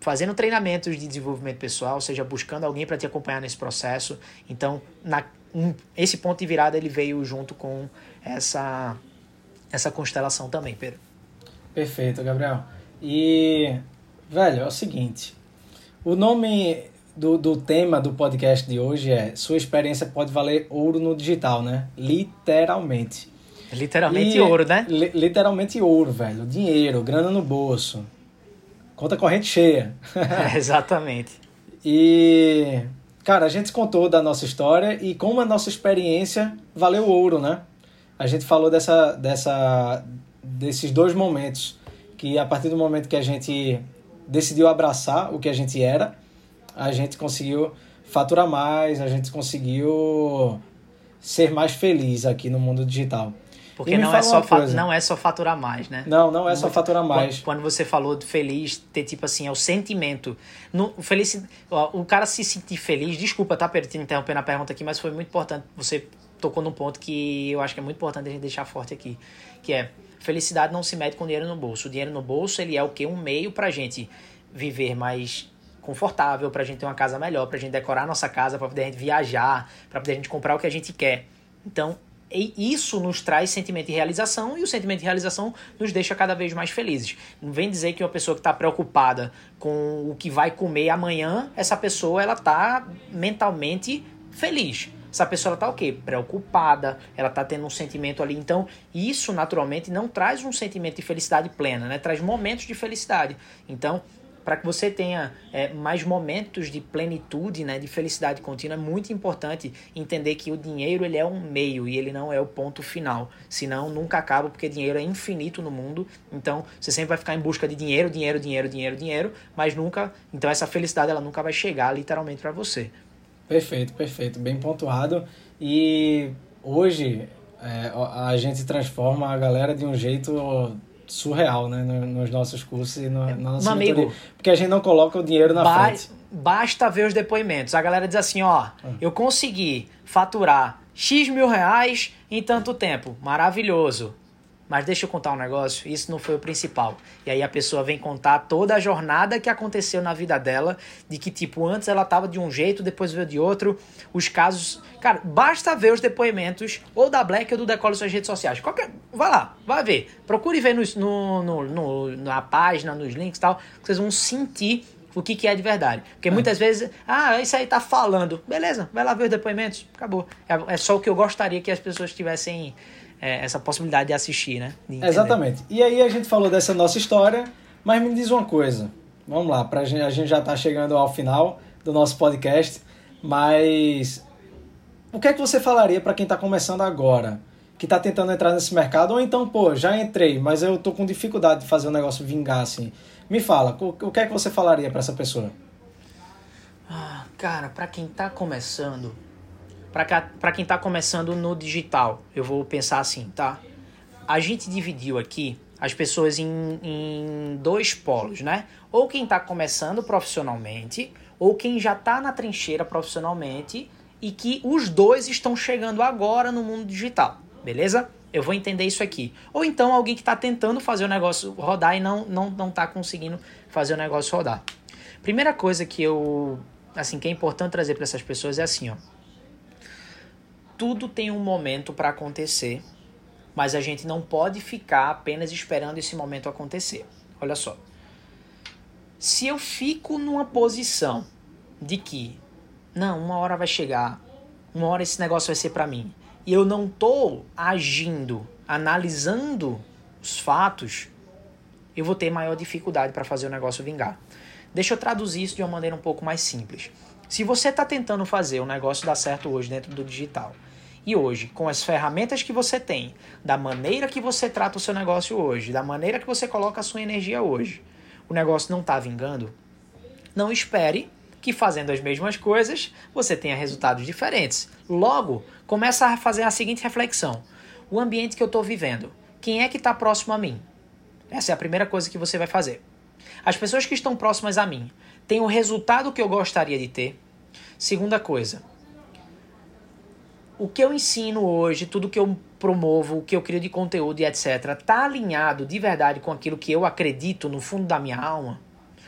fazendo treinamentos de desenvolvimento pessoal, seja buscando alguém para te acompanhar nesse processo. Então, na, um, esse ponto de virada ele veio junto com essa, essa constelação também, Pedro. Perfeito, Gabriel. E, velho, é o seguinte. O nome... Do, do tema do podcast de hoje é sua experiência pode valer ouro no digital, né? Literalmente. Literalmente e, ouro, né? Li, literalmente ouro, velho. Dinheiro, grana no bolso, conta corrente cheia. É, exatamente. E, cara, a gente contou da nossa história e como a nossa experiência valeu ouro, né? A gente falou dessa, dessa, desses dois momentos, que a partir do momento que a gente decidiu abraçar o que a gente era, a gente conseguiu faturar mais, a gente conseguiu ser mais feliz aqui no mundo digital. Porque não é, só fa- não é só faturar mais, né? Não, não é só faturar mais. Quando, quando você falou de feliz, ter tipo assim, é o sentimento. No, feliz, o cara se sentir feliz, desculpa, tá, Pedro, te interrompendo a pergunta aqui, mas foi muito importante, você tocou num ponto que eu acho que é muito importante a gente deixar forte aqui, que é, felicidade não se mede com dinheiro no bolso. O dinheiro no bolso, ele é o quê? Um meio pra gente viver mais... confortável, pra gente ter uma casa melhor, pra gente decorar a nossa casa, pra poder a gente viajar, pra poder a gente comprar o que a gente quer. Então, E isso nos traz sentimento de realização, e o sentimento de realização nos deixa cada vez mais felizes. Não vem dizer que uma pessoa que está preocupada com o que vai comer amanhã, essa pessoa ela está mentalmente feliz. Essa pessoa está o quê? Preocupada, ela está tendo um sentimento ali. Então, isso naturalmente não traz um sentimento de felicidade plena, né? Traz momentos de felicidade. Então, para que você tenha é, mais momentos de plenitude, né, de felicidade contínua, é muito importante entender que o dinheiro ele é um meio e ele não é o ponto final. Senão, nunca acaba, porque dinheiro é infinito no mundo. Então, você sempre vai ficar em busca de dinheiro, dinheiro, dinheiro, dinheiro, dinheiro, mas nunca... Então, essa felicidade ela nunca vai chegar literalmente para você. Perfeito, perfeito. Bem pontuado. E hoje é, a gente transforma a galera de um jeito... surreal, né? Nos nossos cursos e no, na nossa mentoria. Amigo, porque a gente não coloca o dinheiro na ba- frente. Basta ver os depoimentos. A galera diz assim, ó, hum. eu consegui faturar X mil reais em tanto tempo. Maravilhoso. Mas deixa eu contar um negócio, isso não foi o principal. E aí a pessoa vem contar toda a jornada que aconteceu na vida dela, de que, tipo, antes ela tava de um jeito, depois veio de outro. Os casos... Cara, basta ver os depoimentos ou da Black ou do Decola Suas Redes Sociais. Qualquer... Vai lá, vai ver. Procure ver no, no, no, no, na página, nos links e tal, que vocês vão sentir o que, que é de verdade. Porque é. muitas vezes, ah, isso aí tá falando. Beleza, vai lá ver os depoimentos, acabou. É, é só o que eu gostaria que as pessoas tivessem... É, essa possibilidade de assistir, né? De Exatamente. E aí a gente falou dessa nossa história, mas me diz uma coisa. Vamos lá, pra gente, a gente já está chegando ao final do nosso podcast, mas o que é que você falaria para quem está começando agora, que está tentando entrar nesse mercado, ou então, pô, já entrei, mas eu tô com dificuldade de fazer o negócio vingar, assim. Me fala, o que é que você falaria para essa pessoa? Ah, cara, para quem está começando... Para quem está começando no digital, eu vou pensar assim, tá? A gente dividiu aqui as pessoas em, em dois polos, né? Ou quem está começando profissionalmente, ou quem já está na trincheira profissionalmente e que os dois estão chegando agora no mundo digital, beleza? Eu vou entender isso aqui. Ou então alguém que está tentando fazer o negócio rodar e não, não, não tá conseguindo fazer o negócio rodar. Primeira coisa que eu, assim, que é importante trazer para essas pessoas é assim, ó. Tudo tem um momento para acontecer, mas a gente não pode ficar apenas esperando esse momento acontecer. Olha só. Se eu fico numa posição de que, não, uma hora vai chegar, uma hora esse negócio vai ser para mim, e eu não estou agindo, analisando os fatos, eu vou ter maior dificuldade para fazer o negócio vingar. Deixa eu traduzir isso de uma maneira um pouco mais simples. Se você está tentando fazer o negócio dar certo hoje dentro do digital, e hoje, com as ferramentas que você tem, da maneira que você trata o seu negócio hoje, da maneira que você coloca a sua energia hoje, o negócio não está vingando, não espere que fazendo as mesmas coisas você tenha resultados diferentes. Logo, começa a fazer a seguinte reflexão. O ambiente que eu estou vivendo, quem é que está próximo a mim? Essa é a primeira coisa que você vai fazer. As pessoas que estão próximas a mim têm o resultado que eu gostaria de ter. Segunda coisa, o que eu ensino hoje, tudo que eu promovo, o que eu crio de conteúdo e etcétera, está alinhado de verdade com aquilo que eu acredito no fundo da minha alma?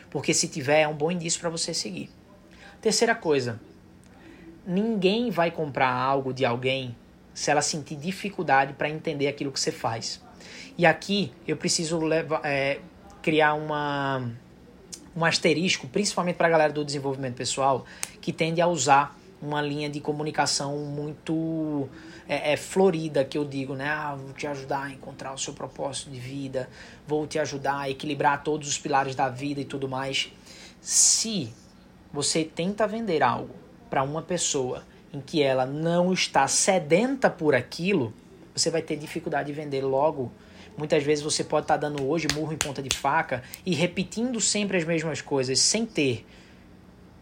Porque se tiver, é um bom indício para você seguir. Terceira coisa, ninguém vai comprar algo de alguém se ela sentir dificuldade para entender aquilo que você faz. E aqui eu preciso levar... É, criar uma, um asterisco, principalmente para a galera do desenvolvimento pessoal, que tende a usar uma linha de comunicação muito é, é, florida, que eu digo, né? Ah, vou te ajudar a encontrar o seu propósito de vida, vou te ajudar a equilibrar todos os pilares da vida e tudo mais. Se você tenta vender algo para uma pessoa em que ela não está sedenta por aquilo, você vai ter dificuldade de vender logo. Muitas vezes você pode estar dando hoje murro em ponta de faca e repetindo sempre as mesmas coisas sem ter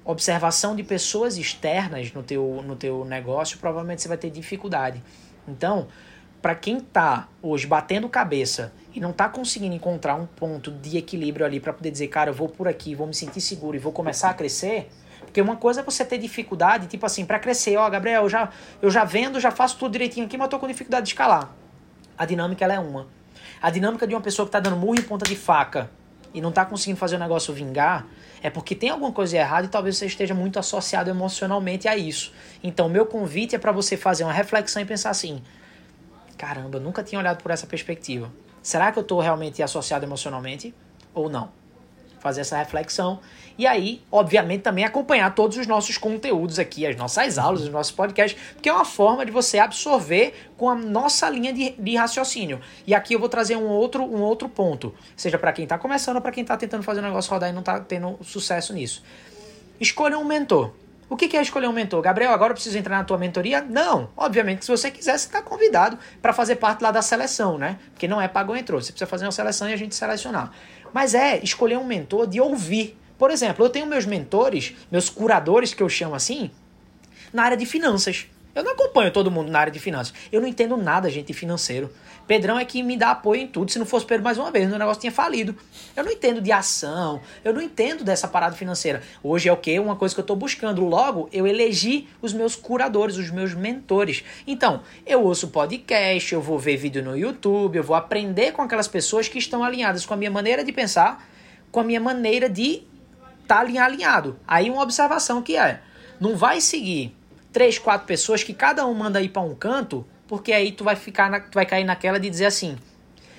observação de pessoas externas no teu, no teu negócio, provavelmente você vai ter dificuldade. Então, para quem está hoje batendo cabeça e não está conseguindo encontrar um ponto de equilíbrio ali para poder dizer, cara, eu vou por aqui, vou me sentir seguro e vou começar a crescer, porque uma coisa é você ter dificuldade, tipo assim, para crescer, ó, Gabriel, eu já, eu já vendo, já faço tudo direitinho aqui, mas estou com dificuldade de escalar. A dinâmica ela é uma. A dinâmica de uma pessoa que está dando murro em ponta de faca e não está conseguindo fazer o negócio vingar é porque tem alguma coisa errada e talvez você esteja muito associado emocionalmente a isso. Então, meu convite é para você fazer uma reflexão e pensar assim, caramba, eu nunca tinha olhado por essa perspectiva. Será que eu estou realmente associado emocionalmente ou não? Fazer essa reflexão. E aí, obviamente, também acompanhar todos os nossos conteúdos aqui, as nossas aulas, os nossos podcasts, porque é uma forma de você absorver com a nossa linha de, de raciocínio. E aqui eu vou trazer um outro, um outro ponto, seja para quem está começando ou para quem está tentando fazer um negócio rodar e não está tendo sucesso nisso. Escolha um mentor. O que é escolher um mentor? Gabriel, agora eu preciso entrar na tua mentoria? Não. Obviamente, se você quiser, você está convidado para fazer parte lá da seleção, né? Porque não é pago ou entrou. Você precisa fazer uma seleção e a gente selecionar. Mas é escolher um mentor de ouvir. Por exemplo, eu tenho meus mentores, meus curadores, que eu chamo assim, na área de finanças. Eu não acompanho todo mundo na área de finanças. Eu não entendo nada, gente, de financeiro. Pedrão é que me dá apoio em tudo. Se não fosse Pedro, mais uma vez, o negócio tinha falido. Eu não entendo de ação. Eu não entendo dessa parada financeira. Hoje é o quê? Uma coisa que eu estou buscando. Logo, eu elegi os meus curadores, os meus mentores. Então, eu ouço podcast, eu vou ver vídeo no YouTube, eu vou aprender com aquelas pessoas que estão alinhadas com a minha maneira de pensar, com a minha maneira de estar alinhado. Aí uma observação que é, não vai seguir três, quatro pessoas que cada um manda ir para um canto, porque aí tu vai, ficar na, tu vai cair naquela de dizer assim,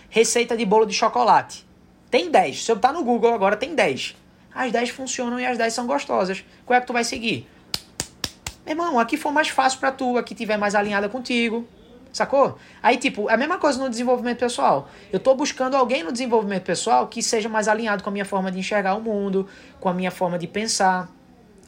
receita de bolo de chocolate. Tem dez. Se eu tá no Google agora, tem dez. As dez funcionam e as dez são gostosas. Qual é que tu vai seguir? Meu irmão, aqui for mais fácil para tu, aqui tiver mais alinhada contigo. Sacou? Aí, tipo, é a mesma coisa no desenvolvimento pessoal. Eu tô buscando alguém no desenvolvimento pessoal que seja mais alinhado com a minha forma de enxergar o mundo, com a minha forma de pensar,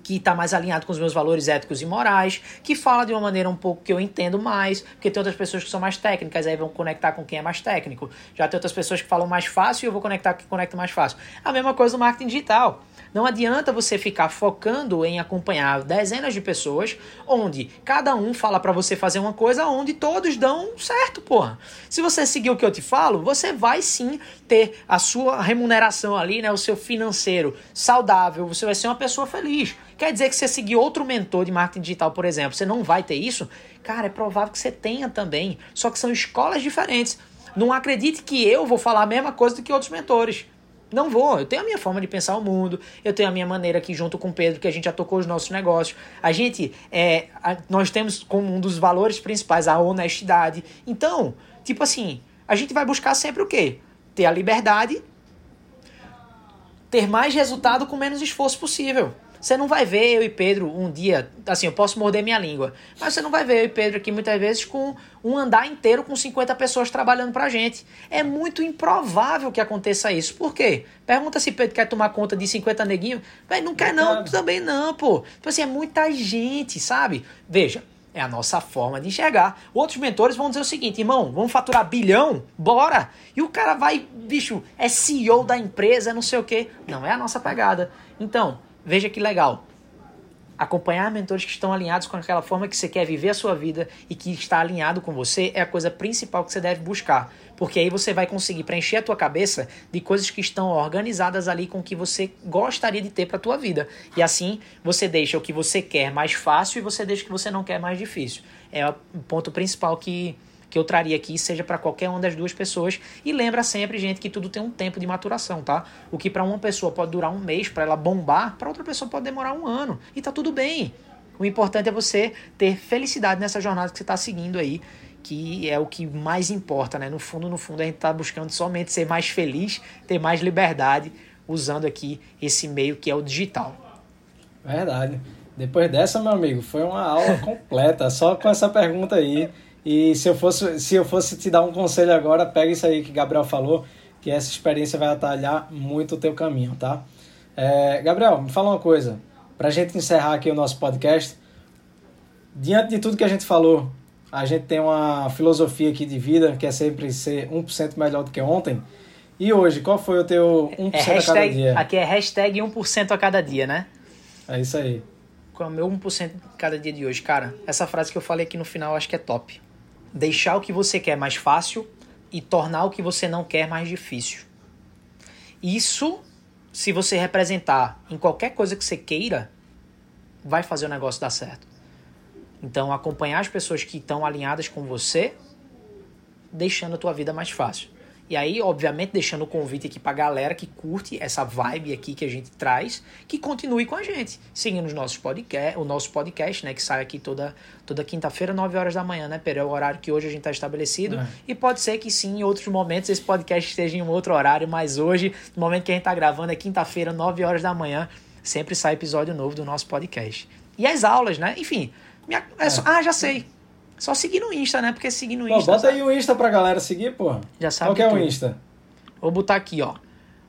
que está mais alinhado com os meus valores éticos e morais, que fala de uma maneira um pouco que eu entendo mais, porque tem outras pessoas que são mais técnicas, aí vão conectar com quem é mais técnico. Já tem outras pessoas que falam mais fácil e eu vou conectar com quem conecta mais fácil. A mesma coisa no marketing digital. Não adianta você ficar focando em acompanhar dezenas de pessoas, onde cada um fala para você fazer uma coisa, onde todos dão certo, porra. Se você seguir o que eu te falo, você vai sim ter a sua remuneração ali, né, o seu financeiro saudável, você vai ser uma pessoa feliz. Quer dizer que você seguir outro mentor de marketing digital, por exemplo, você não vai ter isso? Cara, é provável que você tenha também, só que são escolas diferentes. Não acredite que eu vou falar a mesma coisa do que outros mentores. Não vou, eu tenho a minha forma de pensar o mundo, eu tenho a minha maneira aqui junto com o Pedro, que a gente já tocou os nossos negócios. A gente, é, a, nós temos como um dos valores principais a honestidade. Então, tipo assim, a gente vai buscar sempre o quê? Ter a liberdade, ter mais resultado com menos esforço possível. Você não vai ver eu e Pedro um dia, assim, eu posso morder minha língua, mas você não vai ver eu e Pedro aqui muitas vezes com um andar inteiro com cinquenta pessoas trabalhando pra gente. É muito improvável que aconteça isso. Por quê? Pergunta se Pedro quer tomar conta de cinquenta neguinhos. Véi, não quer não, também não, pô. Tipo assim, é muita gente, sabe? Veja, é a nossa forma de enxergar. Outros mentores vão dizer o seguinte, irmão, vamos faturar bilhão? Bora! E o cara vai, bicho, é C E O da empresa, não sei o quê. Não é a nossa pegada. Então, veja que legal, acompanhar mentores que estão alinhados com aquela forma que você quer viver a sua vida e que está alinhado com você é a coisa principal que você deve buscar, porque aí você vai conseguir preencher a tua cabeça de coisas que estão organizadas ali com o que você gostaria de ter para a tua vida, e assim você deixa o que você quer mais fácil e você deixa o que você não quer mais difícil. É o ponto principal que, que eu traria aqui, seja para qualquer uma das duas pessoas. E lembra sempre, gente, que tudo tem um tempo de maturação, tá? O que para uma pessoa pode durar um mês, para ela bombar, para outra pessoa pode demorar um ano. E tá tudo bem. O importante é você ter felicidade nessa jornada que você tá seguindo aí, que é o que mais importa, né? No fundo, no fundo, a gente tá buscando somente ser mais feliz, ter mais liberdade, usando aqui esse meio que é o digital. Verdade. Depois dessa, meu amigo, foi uma aula completa, só com essa pergunta aí. E se eu fosse, se eu fosse te dar um conselho agora, pega isso aí que Gabriel falou, que essa experiência vai atalhar muito o teu caminho, tá? É, Gabriel, me fala uma coisa, pra gente encerrar aqui o nosso podcast, diante de tudo que a gente falou, a gente tem uma filosofia aqui de vida, que é sempre ser um por cento melhor do que ontem, e hoje, qual foi o teu um por cento é hashtag, a cada dia? Aqui é hashtag um por cento a cada dia, né? É isso aí. Qual é o meu um por cento a cada dia de hoje? Cara, essa frase que eu falei aqui no final, acho que é top. Deixar o que você quer mais fácil e tornar o que você não quer mais difícil. Isso, se você representar em qualquer coisa que você queira, vai fazer o negócio dar certo. Então, acompanhar as pessoas que estão alinhadas com você, deixando a tua vida mais fácil. E aí, obviamente, deixando o convite aqui pra galera que curte essa vibe aqui que a gente traz, que continue com a gente, seguindo os nossos podcast, o nosso podcast, né, que sai aqui toda, toda quinta-feira, nove horas da manhã, né, Pedro? É o horário que hoje a gente está estabelecido. É. E pode ser que sim, em outros momentos, esse podcast esteja em um outro horário, mas hoje, no momento que a gente tá gravando, é quinta-feira, nove horas da manhã, sempre sai episódio novo do nosso podcast. E as aulas, né? Enfim, minha... é só... ah, já sei. Só seguir no Insta, né? Porque seguir no Insta... Pô, bota aí o Insta pra galera seguir, pô. Já sabe. Qual que é o Insta? Vou botar aqui, ó.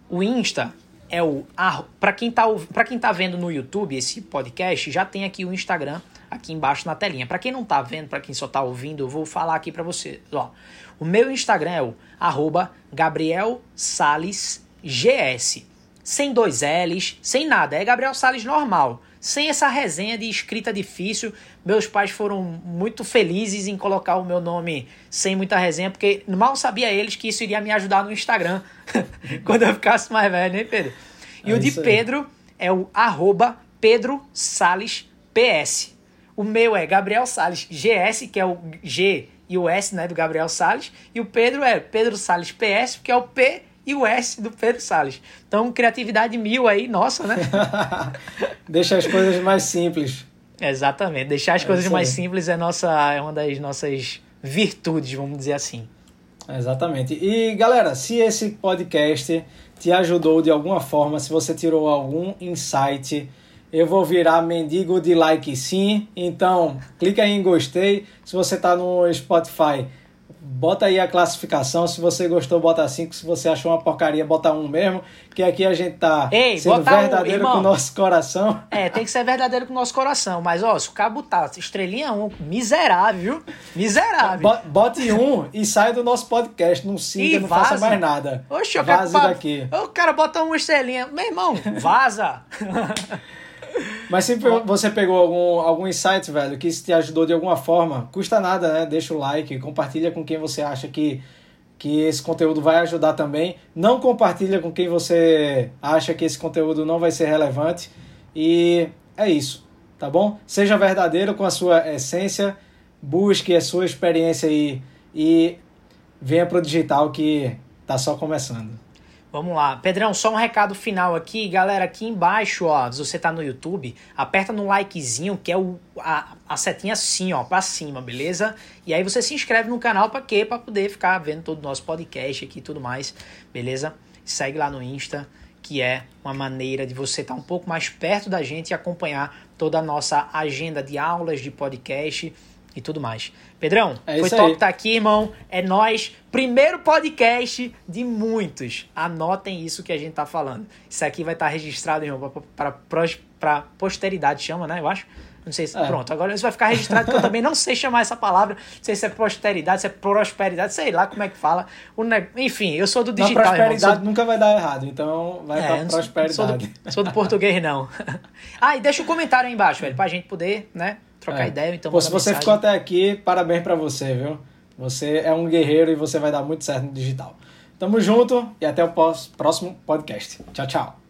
O Insta é o... Ah, pra, quem tá, pra quem tá vendo no YouTube esse podcast, já tem aqui o Instagram aqui embaixo na telinha. Pra quem não tá vendo, pra quem só tá ouvindo, eu vou falar aqui pra você. Ó, o meu Instagram é o arroba Gabriel Salles G S. Sem dois L's, sem nada. É Gabriel Salles normal. Sem essa resenha de escrita difícil, meus pais foram muito felizes em colocar o meu nome sem muita resenha, porque mal sabia eles que isso iria me ajudar no Instagram quando eu ficasse mais velho, né, Pedro? E é o de Pedro aí. É o arroba Pedro Salles P S. O meu é Gabriel Salles G S, que é o G e o S, né, do Gabriel Salles, e o Pedro é Pedro Salles P S, que é o P e o S do Pedro Salles. Então, criatividade mil aí, nossa, né? Deixa as coisas mais simples. Exatamente. Deixar as é coisas mais simples é, nossa, é uma das nossas virtudes, vamos dizer assim. Exatamente. E, galera, se esse podcast te ajudou de alguma forma, se você tirou algum insight, eu vou virar mendigo de like sim. Então, clica aí em gostei. Se você está no Spotify, bota aí a classificação, se você gostou, bota cinco, se você achou uma porcaria, bota um mesmo, que aqui a gente tá Ei, sendo verdadeiro um, irmão, com o nosso coração. É, tem que ser verdadeiro com o nosso coração, mas ó, se o cara botar estrelinha um, miserável, miserável. Bote um e sai do nosso podcast, não siga, e não vaza. Faça mais nada. Oxe, eu vaza quero... daqui. O cara bota uma estrelinha, meu irmão, vaza. Mas se você pegou algum, algum insight, velho, que isso te ajudou de alguma forma, custa nada, né? Deixa o like, compartilha com quem você acha que, que esse conteúdo vai ajudar também. Não compartilha com quem você acha que esse conteúdo não vai ser relevante. E é isso, tá bom? Seja verdadeiro com a sua essência, busque a sua experiência aí e venha pro digital que tá só começando. Vamos lá. Pedrão, só um recado final aqui. Galera, aqui embaixo, ó, se você tá no YouTube, aperta no likezinho, que é o, a, a setinha assim, ó, pra cima, beleza? E aí você se inscreve no canal pra quê? Pra poder ficar vendo todo o nosso podcast aqui e tudo mais, beleza? Segue lá no Insta, que é uma maneira de você estar tá um pouco mais perto da gente e acompanhar toda a nossa agenda de aulas, de podcast e tudo mais. Pedrão, é foi top estar tá aqui, irmão. É nóis. Primeiro podcast de muitos. Anotem isso que a gente tá falando. Isso aqui vai estar tá registrado, irmão, para posteridade, chama, né? Eu acho. Não sei se... É. Pronto, agora isso vai ficar registrado, porque eu também não sei chamar essa palavra. Não sei se é posteridade, se é prosperidade, sei lá como é que fala. Enfim, eu sou do digital, irmão. Prosperidade do... nunca vai dar errado, então vai é, pra prosperidade. Sou do, sou do português, não. Ah, e deixa um comentário aí embaixo, velho, pra gente poder, né? Trocar é. ideia, então. Pô, se você mensagem. ficou até aqui, parabéns pra você, viu? Você é um guerreiro e você vai dar muito certo no digital. Tamo junto e até o próximo podcast. Tchau, tchau.